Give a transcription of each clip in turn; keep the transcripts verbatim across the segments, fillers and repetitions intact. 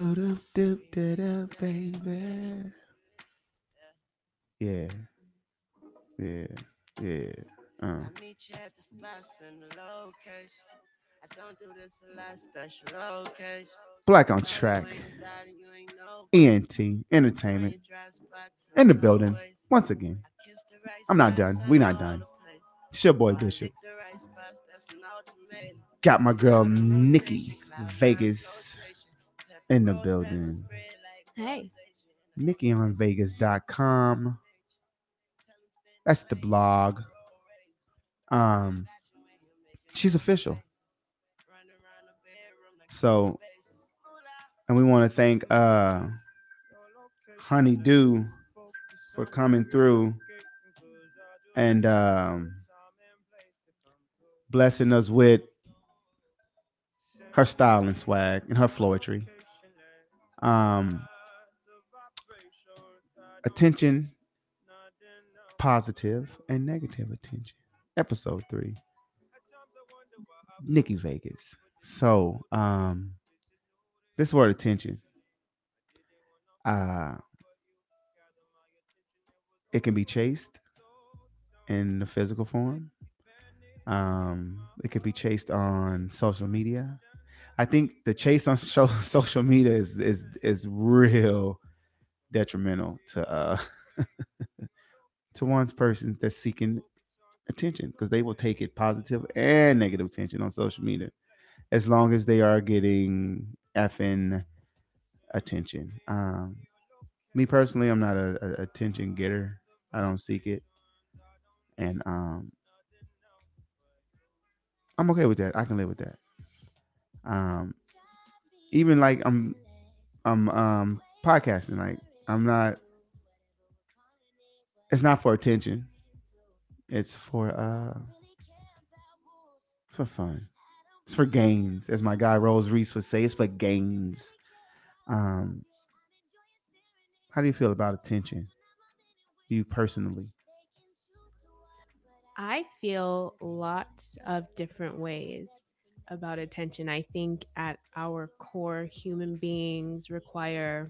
Baby. Yeah. Yeah. Yeah. Uh. I meet you at the spot in the location. I don't do this a lot, special location. Black on Track, T N T Entertainment, in the building once again. I'm not done. We're not done. It's your boy Bishop. Got my girl Nikki Vegas in the building. Hey, Nicky on Vegas dot com. That's the blog. Um, she's official. So. And we want to thank uh, Honey Dew for coming through and um, blessing us with her style and swag and her floetry. Um, attention, positive and negative attention. Episode three, Nikki Vegas. So, um, this word attention, uh, it can be chased in the physical form. Um, it can be chased on social media. I think the chase on so- social media is is is real detrimental to uh, to one's person that's seeking attention, because they will take it positive and negative attention on social media as long as they are getting effing attention. Um, me personally, I'm not a, a attention getter. I don't seek it, and um, I'm okay with that. I can live with that. Um, even like I'm, I'm um podcasting. Like I'm not. It's not for attention. It's for uh, it's for fun. It's for gains, as my guy Rose Reese would say. It's for gains. Um, how do you feel about attention? You personally? I feel lots of different ways about attention. I think at our core, human beings require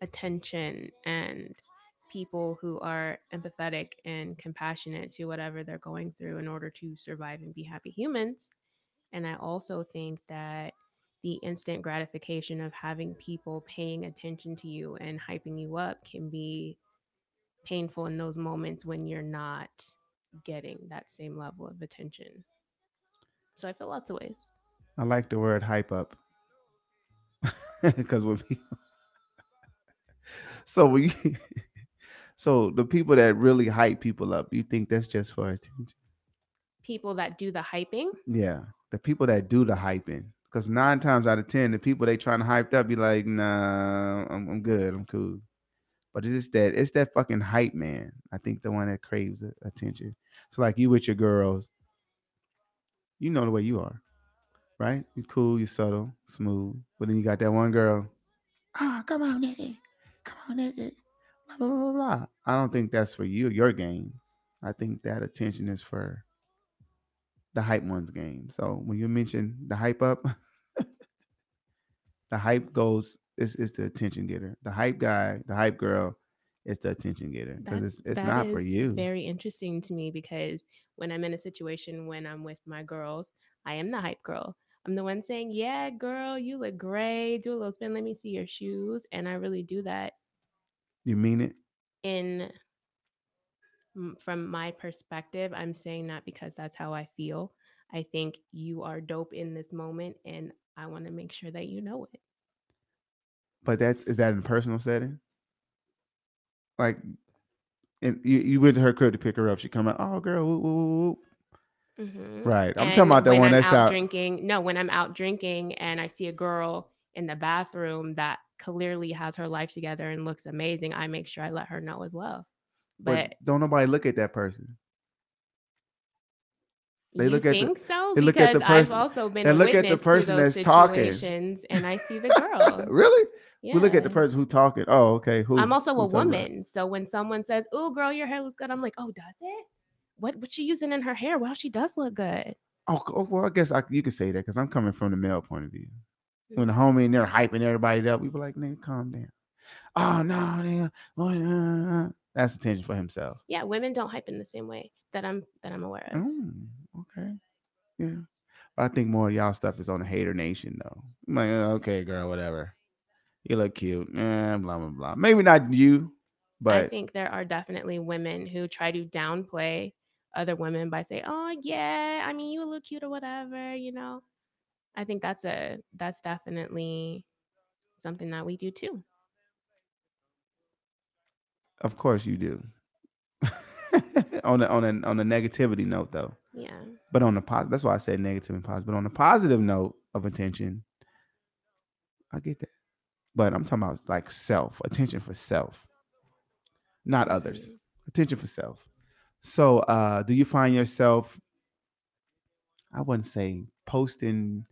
attention and people who are empathetic and compassionate to whatever they're going through in order to survive and be happy humans. And I also think that the instant gratification of having people paying attention to you and hyping you up can be painful in those moments when you're not getting that same level of attention. So I feel lots of ways. I like the word hype up. Because when people... so when you... so the people that really hype people up, you think that's just for attention? People that do the hyping? Yeah, the people that do the hyping. Because nine times out of ten, the people they trying to hype up be like, nah, I'm, I'm good, I'm cool. But it's just that, it's that fucking hype man. I think the one that craves attention. So like you with your girls, you know the way you are, right? You're cool, you're subtle, smooth. But then you got that one girl, oh, come on, nigga, come on, nigga, blah, blah, blah, blah. I don't think that's for you, your games. I think that attention is for the hype one's game. So when you mention the hype up, the hype goes, it's, it's the attention getter. The hype guy, the hype girl, is the attention getter. Because it's, it's not for you. Very interesting to me, because when I'm in a situation when I'm with my girls, I am the hype girl. I'm the one saying, yeah, girl, you look great. Do a little spin. Let me see your shoes. And I really do that. You mean it? In... From my perspective, I'm saying that because that's how I feel. I think you are dope in this moment, and I want to make sure that you know it. But that's, is that in a personal setting? Like, and you, you went to her crib to pick her up. She come out, oh girl, whoop, whoop, whoop. Mm-hmm. Right. I'm and talking about the one I'm that's out, out drinking. No, when I'm out drinking and I see a girl in the bathroom that clearly has her life together and looks amazing, I make sure I let her know as well. But, but don't nobody look at that person. They you look at think the, so? They look because at the person. I've also been a look witness at the person to those that's talking, and I see the girl. Really? Yeah. We look at the person who talking. Oh, okay. Who? I'm also who a woman, about? So when someone says, "Oh, girl, your hair looks good," I'm like, "Oh, does it? What? What's she using in her hair? Well, she does look good." Oh, oh well, I guess I, you could say that because I'm coming from the male point of view. When the homie in there hyping everybody up, we be like, nigga, calm down. Oh, no, nigga. Oh, yeah. That's attention for himself. Yeah, women don't hype in the same way that I'm that I'm aware of. Mm, okay. Yeah. But I think more of y'all stuff is on the hater nation, though. I'm like, oh, okay, girl, whatever. You look cute. Eh, blah, blah, blah. Maybe not you, but I think there are definitely women who try to downplay other women by saying, oh, yeah, I mean, you look cute or whatever, you know. I think that's a that's definitely something that we do too. Of course you do. on a, on a, on a negativity note though. Yeah. But on the positive, that's why I said negative and positive. But on the positive note of attention, I get that. But I'm talking about like self attention for self, not others. Attention for self. So, uh, do you find yourself? I wouldn't say posting.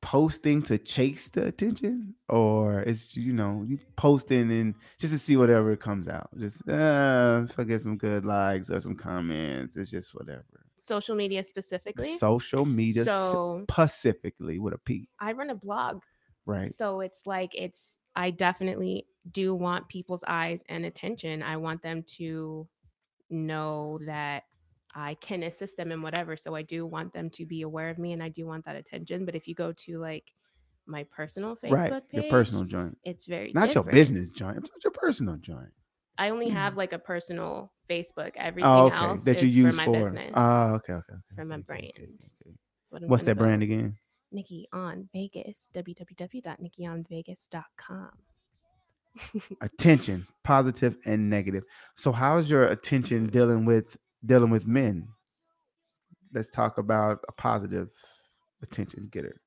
Posting to chase the attention, or it's, you know, you posting and just to see whatever comes out, just uh if I get some good likes or some comments, it's just whatever. Social media specifically, social media so, specifically with a P. I run a blog, right? So it's like it's I definitely do want people's eyes and attention. I want them to know that I can assist them in whatever. So I do want them to be aware of me and I do want that attention. But if you go to like my personal Facebook right. page, your personal joint, it's very not different. Your business joint. It's not your personal joint. I only mm. have like a personal Facebook. Everything oh, okay. else that you is use for my for... business. Oh, okay, okay, okay. For my brand. Okay, okay. What What's that brand about? Again? Nikki on Vegas. w w w dot Nicky on Vegas dot com. Attention, positive and negative. So how's your attention dealing with Dealing with men? Let's talk about a positive attention getter.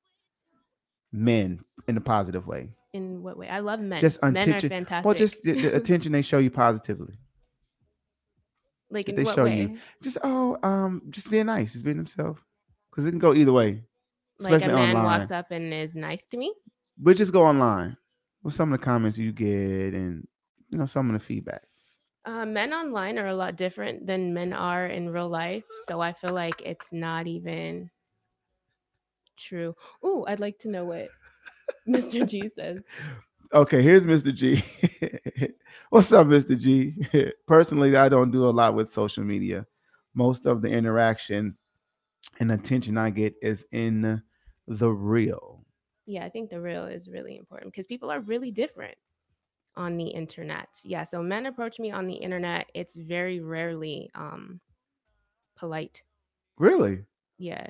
Men in a positive way. In what way? I love men. Just men are fantastic. Well, just the, the attention they show you positively. Like in they what show way? You just oh um just being nice, just being themselves. Because it can go either way. Like a man online. Walks up and is nice to me. But just go online with some of the comments you get and you know some of the feedback. Uh, men online are a lot different than men are in real life. So I feel like it's not even true. Ooh, I'd like to know what Mister G says. Okay, here's Mister G. What's up, Mister G? Personally, I don't do a lot with social media. Most of the interaction and attention I get is in the real. Yeah, I think the real is really important because people are really different on the internet. Yeah, so men approach me on the internet. It's very rarely um polite. Really? Yeah.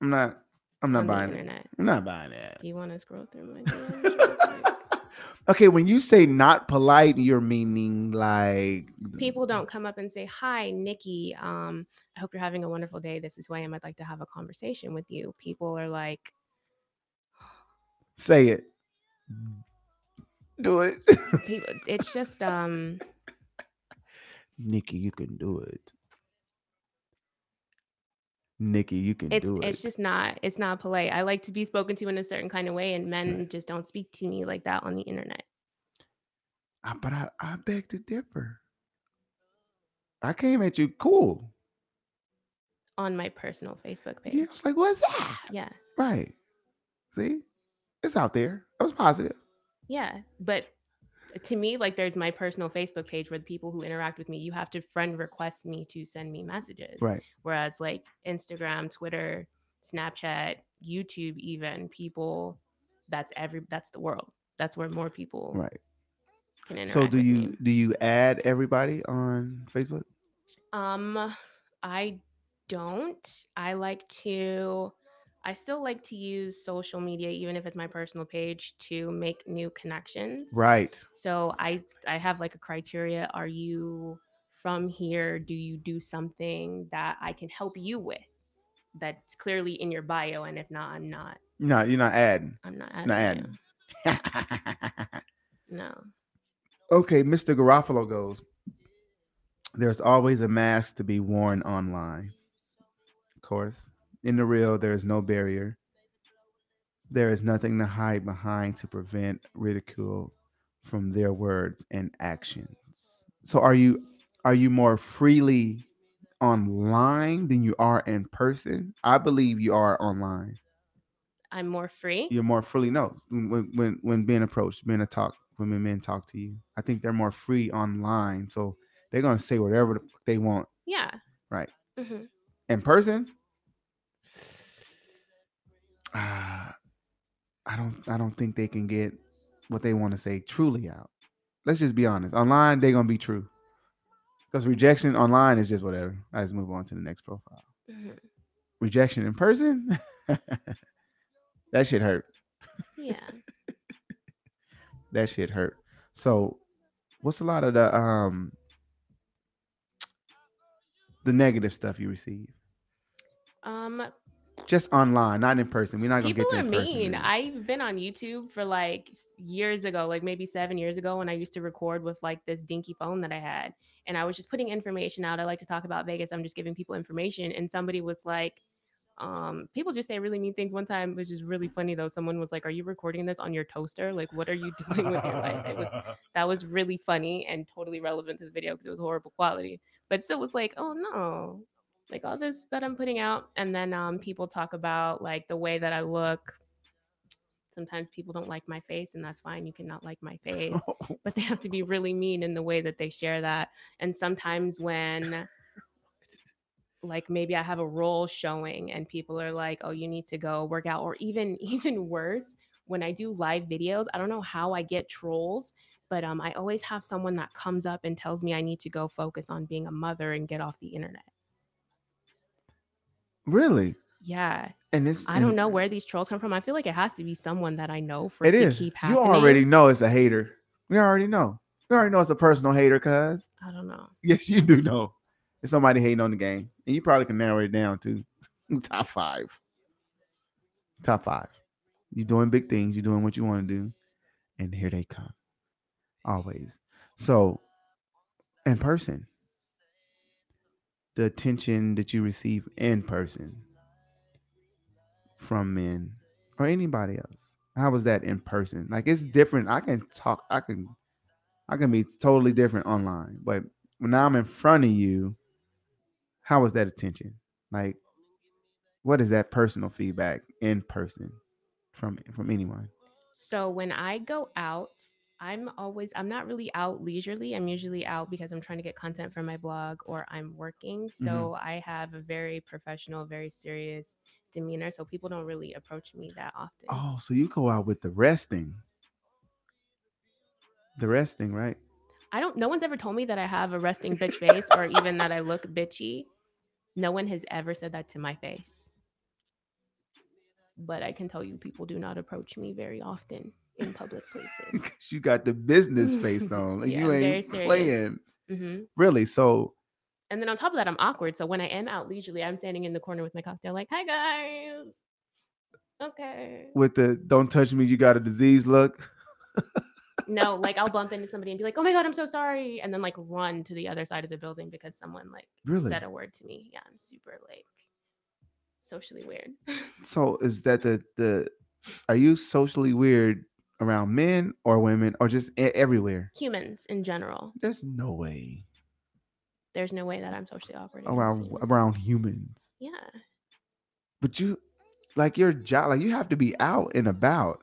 I'm not I'm not on buying it. I'm not buying that. Do you want to scroll through my Okay, when you say not polite, you're meaning like people don't come up and say, "Hi, Nikki, um I hope you're having a wonderful day. This is William. I'd like to have a conversation with you." People are like say it. Do it. It's just um Nikki, you can do it. Nikki, you can it's, do it. It's just not it's not polite. I like to be spoken to in a certain kind of way, and men right. just don't speak to me like that on the internet. I, but I, I beg to differ. I came at you cool. On my personal Facebook page. Yeah, I was like, what's that? Yeah. Right. See? It's out there. That was positive. Yeah, but to me, like there's my personal Facebook page where the people who interact with me, you have to friend request me to send me messages. Right. Whereas like Instagram, Twitter, Snapchat, YouTube, even people, that's every that's the world. That's where more people right. can interact. So do with you me. do you add everybody on Facebook? Um, I don't. I like to. I still like to use social media, even if it's my personal page, to make new connections. Right. So I, I have like a criteria. Are you from here? Do you do something that I can help you with? That's clearly in your bio. And if not, I'm not. No, you're not adding. I'm not adding. Not adding. No. Okay, Mister Garofalo goes, there's always a mask to be worn online. Of course. In the real, there is no barrier. There is nothing to hide behind to prevent ridicule from their words and actions. So are you are you more freely online than you are in person? I believe you are online. I'm more free. You're more freely. No, when when when being approached, being a talk, women, men talk to you. I think they're more free online, so they're gonna say whatever the fuck they want. Yeah. Right. Mm-hmm. In person, uh, I don't. I don't think they can get what they want to say truly out. Let's just be honest. Online, they're gonna be true. Because rejection online is just whatever. I just move on to the next profile. Mm-hmm. Rejection in person, that shit hurt. Yeah. That shit hurt. So, what's a lot of the um the negative stuff you receive? Um, just online, not in person. We're not gonna get to in person. People are mean. Really. I've been on YouTube for like years ago, like maybe seven years ago, when I used to record with like this dinky phone that I had. And I was just putting information out. I like to talk about Vegas. I'm just giving people information. And somebody was like, um, people just say really mean things. One time, which is really funny though, someone was like, "Are you recording this on your toaster? Like, what are you doing with your life?" It was, that was really funny and totally relevant to the video because it was horrible quality. But still was like, oh no, like all this that I'm putting out. And then um, people talk about like the way that I look. Sometimes people don't like my face, and that's fine. You cannot like my face, but they have to be really mean in the way that they share that. And sometimes when like maybe I have a role showing and people are like, "Oh, you need to go work out." Or even, even worse, when I do live videos, I don't know how I get trolls, but um, I always have someone that comes up and tells me I need to go focus on being a mother and get off the internet. Really? Yeah. And this, I don't and, know where these trolls come from. I feel like it has to be someone that I know for it to is. Keep happening. You already know it's a hater. We already know. We already know it's a personal hater, cuz. I don't know. Yes, you do know. It's somebody hating on the game. And you probably can narrow it down to top five. Top five. You're doing big things. You're doing what you want to do. And here they come. Always. So, in person. The attention that you receive in person. From men or anybody else, how was that in person? Like, it's different. I can talk, I can, I can be totally different online, but when I'm in front of you, how was that attention? Like, what is that personal feedback in person from from anyone? So when I go out, I'm always, I'm not really out leisurely. I'm usually out because I'm trying to get content for my blog or I'm working. So mm-hmm. I have a very professional, very serious demeanor, so people don't really approach me that often. Oh, so you go out with the resting, the resting, right? I don't. No one's ever told me that I have a resting bitch face, or even that I look bitchy. No one has ever said that to my face. But I can tell you, people do not approach me very often in public places. You got the business face on. Like, yeah, you ain't playing, mm-hmm. really. So. And then on top of that, I'm awkward. So when I am out leisurely, I'm standing in the corner with my cocktail like, "Hi, guys. Okay." With the "don't touch me, you got a disease" look. No, like I'll bump into somebody and be like, "Oh my God, I'm so sorry." And then like run to the other side of the building because someone like really? said a word to me. Yeah, I'm super like socially weird. So is that the, the, are you socially weird around men or women or just everywhere? Humans in general. There's no way. There's no way that I'm socially awkward around around humans. Yeah, but you, like your job, like you have to be out and about.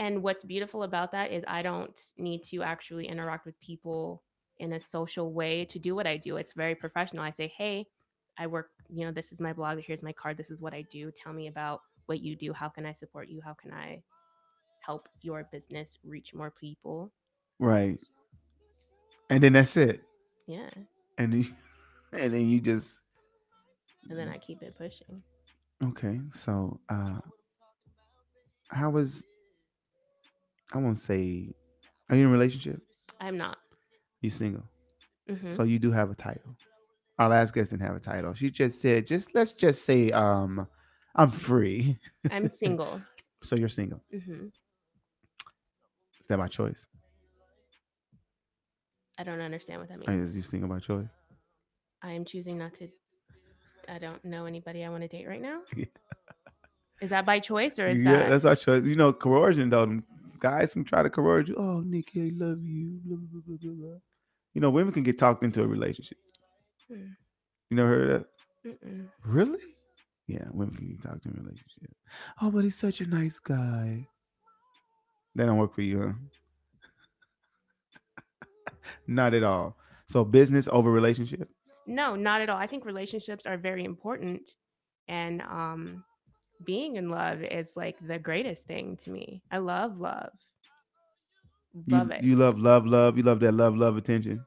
And what's beautiful about that is I don't need to actually interact with people in a social way to do what I do. It's very professional. I say, "Hey, I work. You know, this is my blog. Here's my card. This is what I do. Tell me about what you do. How can I support you? How can I help your business reach more people?" Right. And then that's it. Yeah. And then, and then you just, and then I keep it pushing. Okay, so uh, how was? I won't say. Are you in a relationship? I'm not. You single, mm-hmm. so you do have a title. Our last guest didn't have a title. She just said, "Just let's just say, um, I'm free. I'm single." So you're single. Mm-hmm. Is that my choice? I don't understand what that means. Is you single by choice? I am choosing not to. I don't know anybody I want to date right now. Yeah. Is that by choice or is yeah, that? Yeah, that's our choice. You know, coercion though. Guys can try to coerce you. "Oh, Nikki, I love you." Blah, blah, blah, blah, blah. You know, women can get talked into a relationship. Hmm. You never heard of that? Mm-mm. Really? Yeah, women can talk to him in a relationship. Oh, but he's such a nice guy. That don't work for you, huh? Not at all. So business over relationship? No, not at all. I think relationships are very important. And um, being in love is like the greatest thing to me. I love love. Love you, it. You love love, love. You love that love, love attention.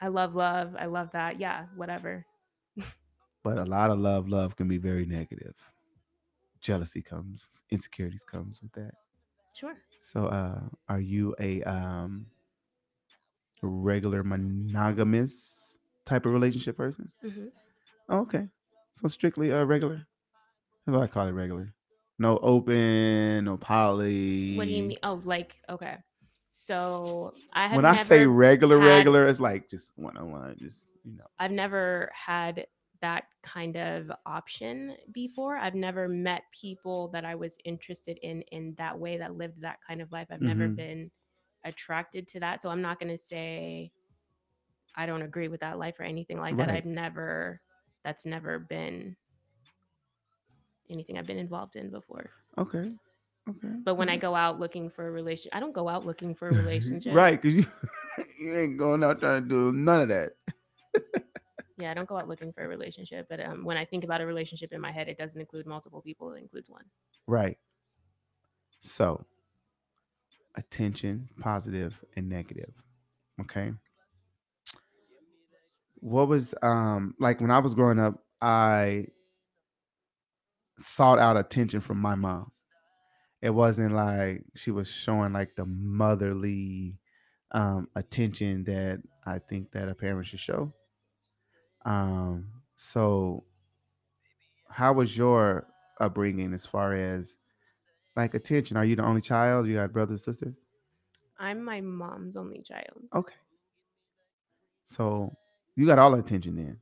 I love love. I love that. Yeah, whatever. But a lot of love, love can be very negative. Jealousy comes, insecurities comes with that. Sure. So uh, are you a um, regular monogamous type of relationship person? Mm-hmm. Oh, okay. So strictly uh, regular. That's what I call it, regular. No open, no poly. What do you mean? Oh, like, okay. So I have when I say regular, had, regular, it's like just one-on-one, just, you know. I've never had that kind of option before. I've never met people that I was interested in in that way, that lived that kind of life. I've mm-hmm. never been attracted to that. So I'm not going to say I don't agree with that life or anything like right. that. I've never, that's never been anything I've been involved in before. Okay. Okay. But when I go out looking for a relationship, I don't go out looking for a relationship. Right. Because you, you ain't going out trying to do none of that. Yeah, I don't go out looking for a relationship, but um, when I think about a relationship in my head, it doesn't include multiple people, it includes one. Right. So, attention, positive and negative. Okay. What was, um, like when I was growing up, I sought out attention from my mom. It wasn't like she was showing like the motherly um, attention that I think that a parent should show. Um, so how was your upbringing as far as like attention? Are you the only child? You got brothers, sisters? I'm my mom's only child. Okay. So you got all the attention then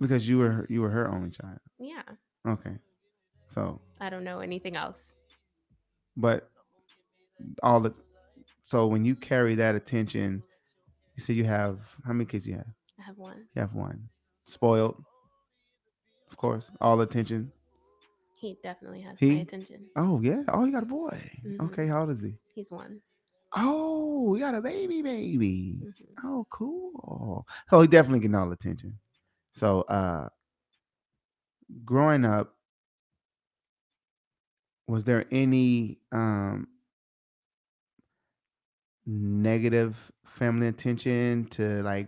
because you were, you were her only child. Yeah. Okay. So I don't know anything else, but all the, so when you carry that attention, you said you have, how many kids you have? I have one. You have one. Spoiled. Of course. All attention. He definitely has he? my attention. Oh, yeah. Oh, you got a boy. Mm-hmm. Okay. How old is he? He's one. Oh, you got a baby, baby. Mm-hmm. Oh, cool. Oh, he definitely getting all attention. So, uh, growing up, was there any, um, negative family attention to like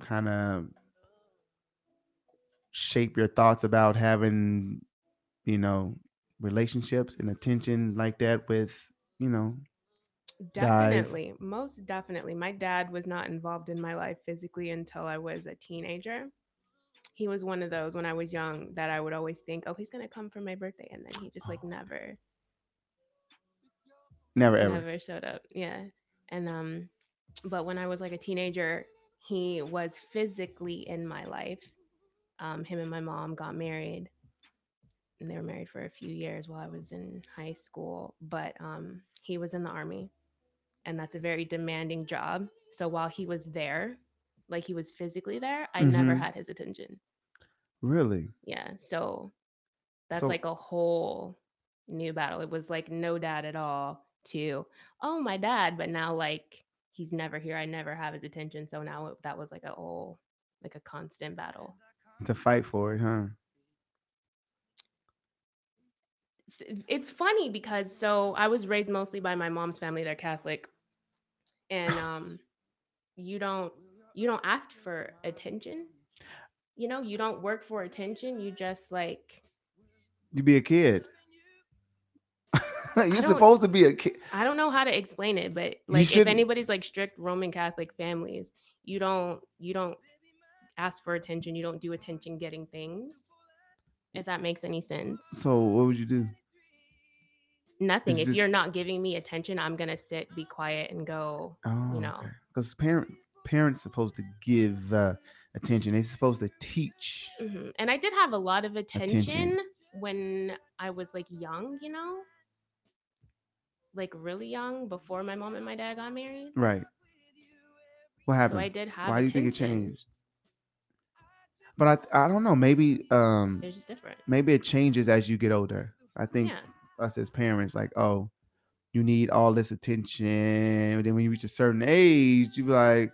kind of shape your thoughts about having, you know, relationships and attention like that with, you know, definitely guys? Most definitely. My dad was not involved in my life physically until I was a teenager. He was one of those when I was young that I would always think, oh, he's gonna come for my birthday, and then he just like oh. never never ever never showed up. Yeah. And um, but when I was like a teenager, he was physically in my life. Um, him and my mom got married, and they were married for a few years while I was in high school. But um, he was in the army, and that's a very demanding job. So while he was there, like he was physically there, I mm-hmm. never had his attention. Really? Yeah. So that's so- like a whole new battle. It was like no dad at all. To oh my dad, but now like he's never here, I never have his attention. So now it, that was like a oh like a constant battle to fight for it, huh? It's funny because so I was raised mostly by my mom's family. They're Catholic, and um you don't you don't ask for attention, you know, you don't work for attention, you just like you be a kid. You're supposed to be a kid. I don't know how to explain it, but like if anybody's like strict Roman Catholic families, you don't you don't ask for attention. You don't do attention getting things, if that makes any sense. So what would you do? Nothing. It's if just... you're not giving me attention, I'm gonna sit, be quiet, and go. Oh, you know, because parent parents supposed to give uh, attention. They're supposed to teach. Mm-hmm. And I did have a lot of attention, attention when I was like young. You know. Like really young before my mom and my dad got married. Right. What happened? So I did have Why attention. Do you think it changed? But I I don't know. Maybe um, it's just different. Maybe it changes as you get older. I think yeah. us as parents, like, oh, you need all this attention. And then when you reach a certain age, you be like,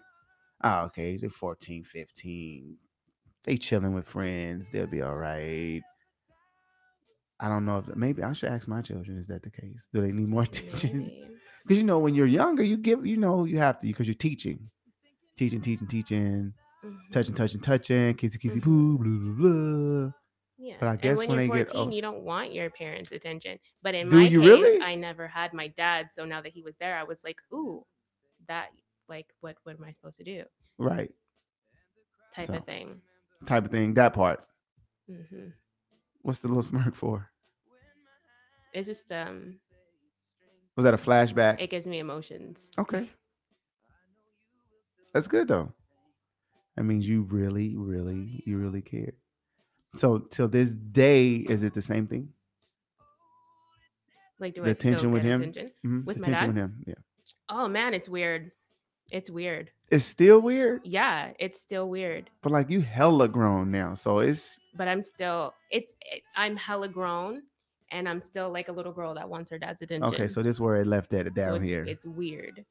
oh, okay, they're fourteen, fifteen. They chilling with friends. They'll be all right. I don't know. If maybe I should ask my children, is that the case? Do they need more attention? Because, you know, when you're younger, you give, you know, you have to, because you're teaching. Teaching, teaching, teaching. Mm-hmm. Touching, touching, touching, kissy, kissy, mm-hmm. boo, blah, blah, blah. Yeah. But I guess and when, when you're they fourteen, get oh, you don't want your parents' attention. But in my case, really? I never had my dad. So now that he was there, I was like, ooh, that, like, what, what am I supposed to do? Right. Type so, of thing. Type of thing. That part. Mm-hmm. What's the little smirk for? It's just, um. Was that a flashback? It gives me emotions. Okay. That's good, though. That means you really, really, you really care. So till this day, is it the same thing? Like, do the I attention still with him? Attention? Mm-hmm. With the my dad? With him. Yeah. Oh man, it's weird. It's weird. It's still weird. Yeah, it's still weird. But like, you hella grown now, so it's. But I'm still. It's. It, I'm hella grown, and I'm still like a little girl that wants her dad's attention. Okay, so this is where it left at down so it's, here. It's weird.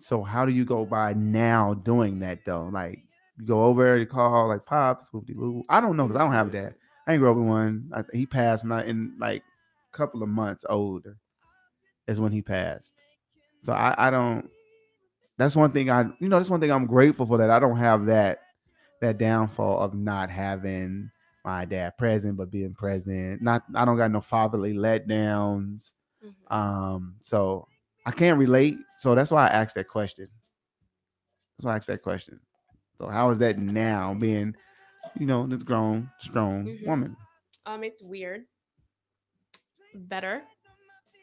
So how do you go by now doing that though? Like you go over to call like pops, whoop-de-woo. I don't know because I don't have that. I ain't grow up with one. I, he passed not in like a couple of months older is when he passed. So I, I don't. That's one thing I you know that's one thing I'm grateful for that I don't have that that downfall of not having my dad present but being present. Not I don't got no fatherly letdowns. Mm-hmm. Um. So. I can't relate, so that's why I asked that question. That's why I asked that question. So how is that now being, you know, this grown, strong mm-hmm. woman? Um, it's weird. Better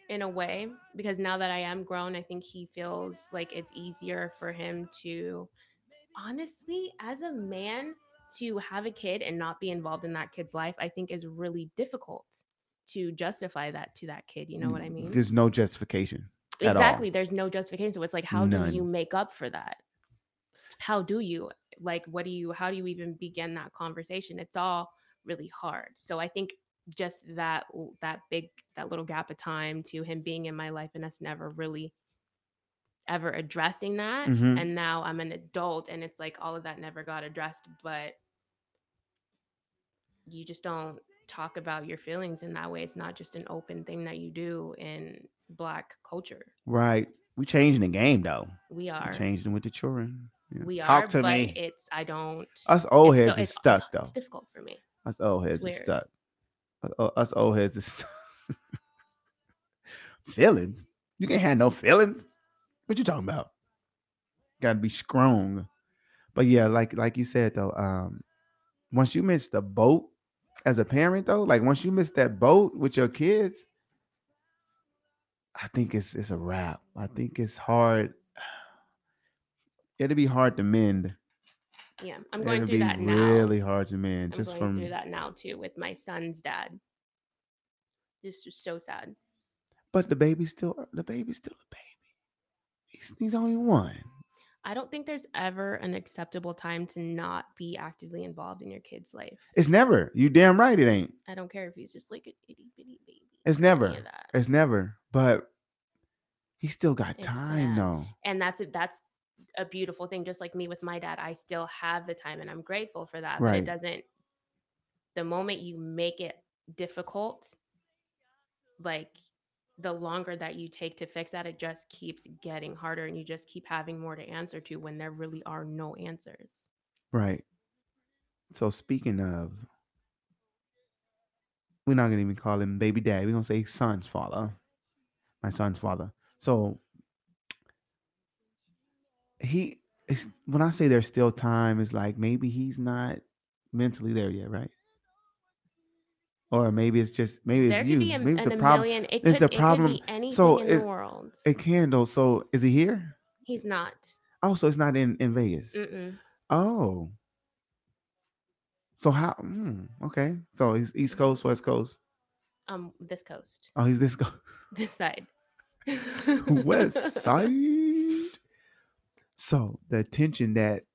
in a way, because now that I am grown, I think he feels like it's easier for him to, honestly, as a man, to have a kid and not be involved in that kid's life, I think is really difficult to justify that to that kid. You know what I mean? There's no justification. Exactly. There's no justification. So it's like, how None. do you make up for that? How do you like, what do you, how do you even begin that conversation? It's all really hard. So I think just that, that big, that little gap of time to him being in my life and us never really ever addressing that. Mm-hmm. And now I'm an adult and it's like all of that never got addressed, but you just don't talk about your feelings in that way. It's not just an open thing that you do in Black culture. Right. We changing the game though. We are. We're changing with the children. Yeah. We are. Talk to but me. It's I don't. Us old heads is stuck though. It's difficult for me. Us old heads is stuck. Us old heads is stuck. Feelings? You can't have no feelings. What you talking about? Gotta be strong. But yeah, like like you said though, um, once you miss the boat as a parent though, like once you miss that boat with your kids. I think it's it's a wrap. I think it's hard. It'll be hard to mend. Yeah, I'm going It'll through that now. Really hard to mend. I'm just going from, through that now too with my son's dad. This is so sad. But the baby's still the baby's still a baby. He's he's only one. I don't think there's ever an acceptable time to not be actively involved in your kid's life. It's never. You damn right it ain't. I don't care if he's just like an itty bitty baby. It's never. It's never. But he still got it's time sad. though. And that's a, that's a beautiful thing. Just like me with my dad, I still have the time and I'm grateful for that. Right. But it doesn't, the moment you make it difficult, like the longer that you take to fix that, it just keeps getting harder and you just keep having more to answer to when there really are no answers. Right. So speaking of, we're not going to even call him baby dad. We're going to say son's father, my son's father. So he is, when I say there's still time, it's like maybe he's not mentally there yet, right? Or maybe it's just, maybe there it's you. Be a, maybe it's the problem. Million, it it's could, the problem. It could be anything so in it, the world. It can though. So is he here? He's not. Oh, so it's not in, in Vegas. Mm-mm. Oh. So how? Hmm, okay. So he's East Coast, West Coast. Um, this coast. Oh, he's this coast. This side. West side. So the attention that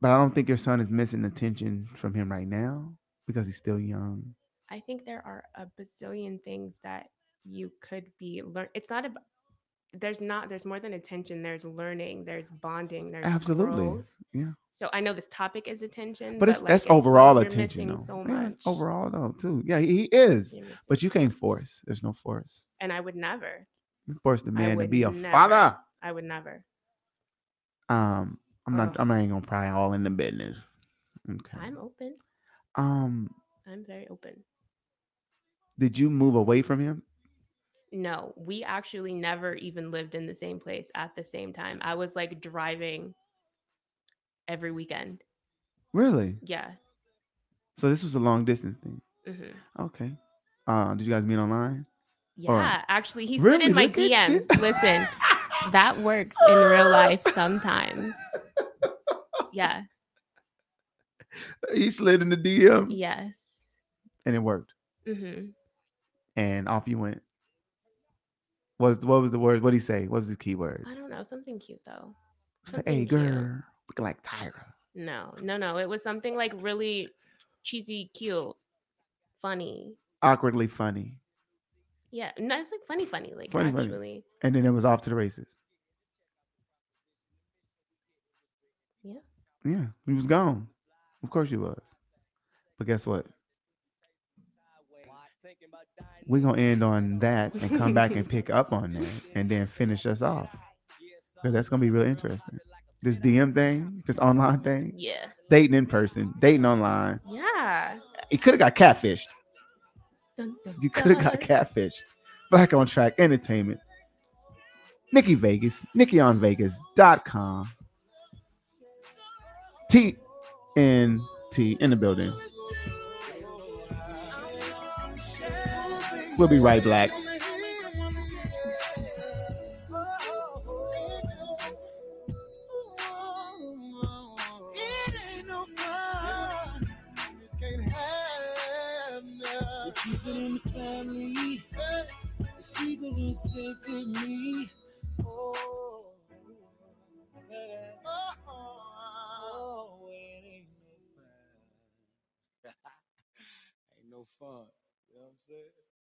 But I don't think your son is missing attention from him right now because he's still young. I think there are a bazillion things that you could be learning. It's not about, there's not, there's more than attention. There's learning, there's bonding, there's absolutely growth. Yeah. So I know this topic is attention, but, but it's, like, that's it's overall so, attention though. So yeah, much. Overall though too. Yeah, he, he is, but you can't force. There's no force. And I would never force the man to be a never, father. I would never. Um, I'm not, oh. I'm not going to pry all in the business. Okay. I'm open. Um, I'm very open. Did you move away from him? No, we actually never even lived in the same place at the same time. I was like driving every weekend. Really? Yeah. So this was a long distance thing. Mm-hmm. Okay. Uh, did you guys meet online? Yeah, or... actually, he's really? in my Look D Ms. Listen, that works in real life sometimes. Yeah. He slid in the D M. Yes. And it worked. Mm-hmm. And off you went. What was, what was the word? What did he say? What was his keywords? I don't know. Something cute, though. Something hey, cute. Girl. Looking like Tyra. No, no, no. It was something like really cheesy, cute, funny. Awkwardly funny. Yeah. No, it's like funny, funny. Like, funny, actually. Funny. And then it was off to the races. Yeah. Yeah. He was gone. Of course he was. But guess what? We're going to end on that and come back and pick up on that and then finish us off. Because that's going to be real interesting. This D M thing, this online thing. Yeah. Dating in person, dating online. Yeah. It could have got catfished. Dun, dun, you could have got catfished. Black on Track Entertainment. Nikki Vegas, Nicky On Vegas dot com. T N T in the building. We'll be right back. Ain't no fun. You know what I'm saying?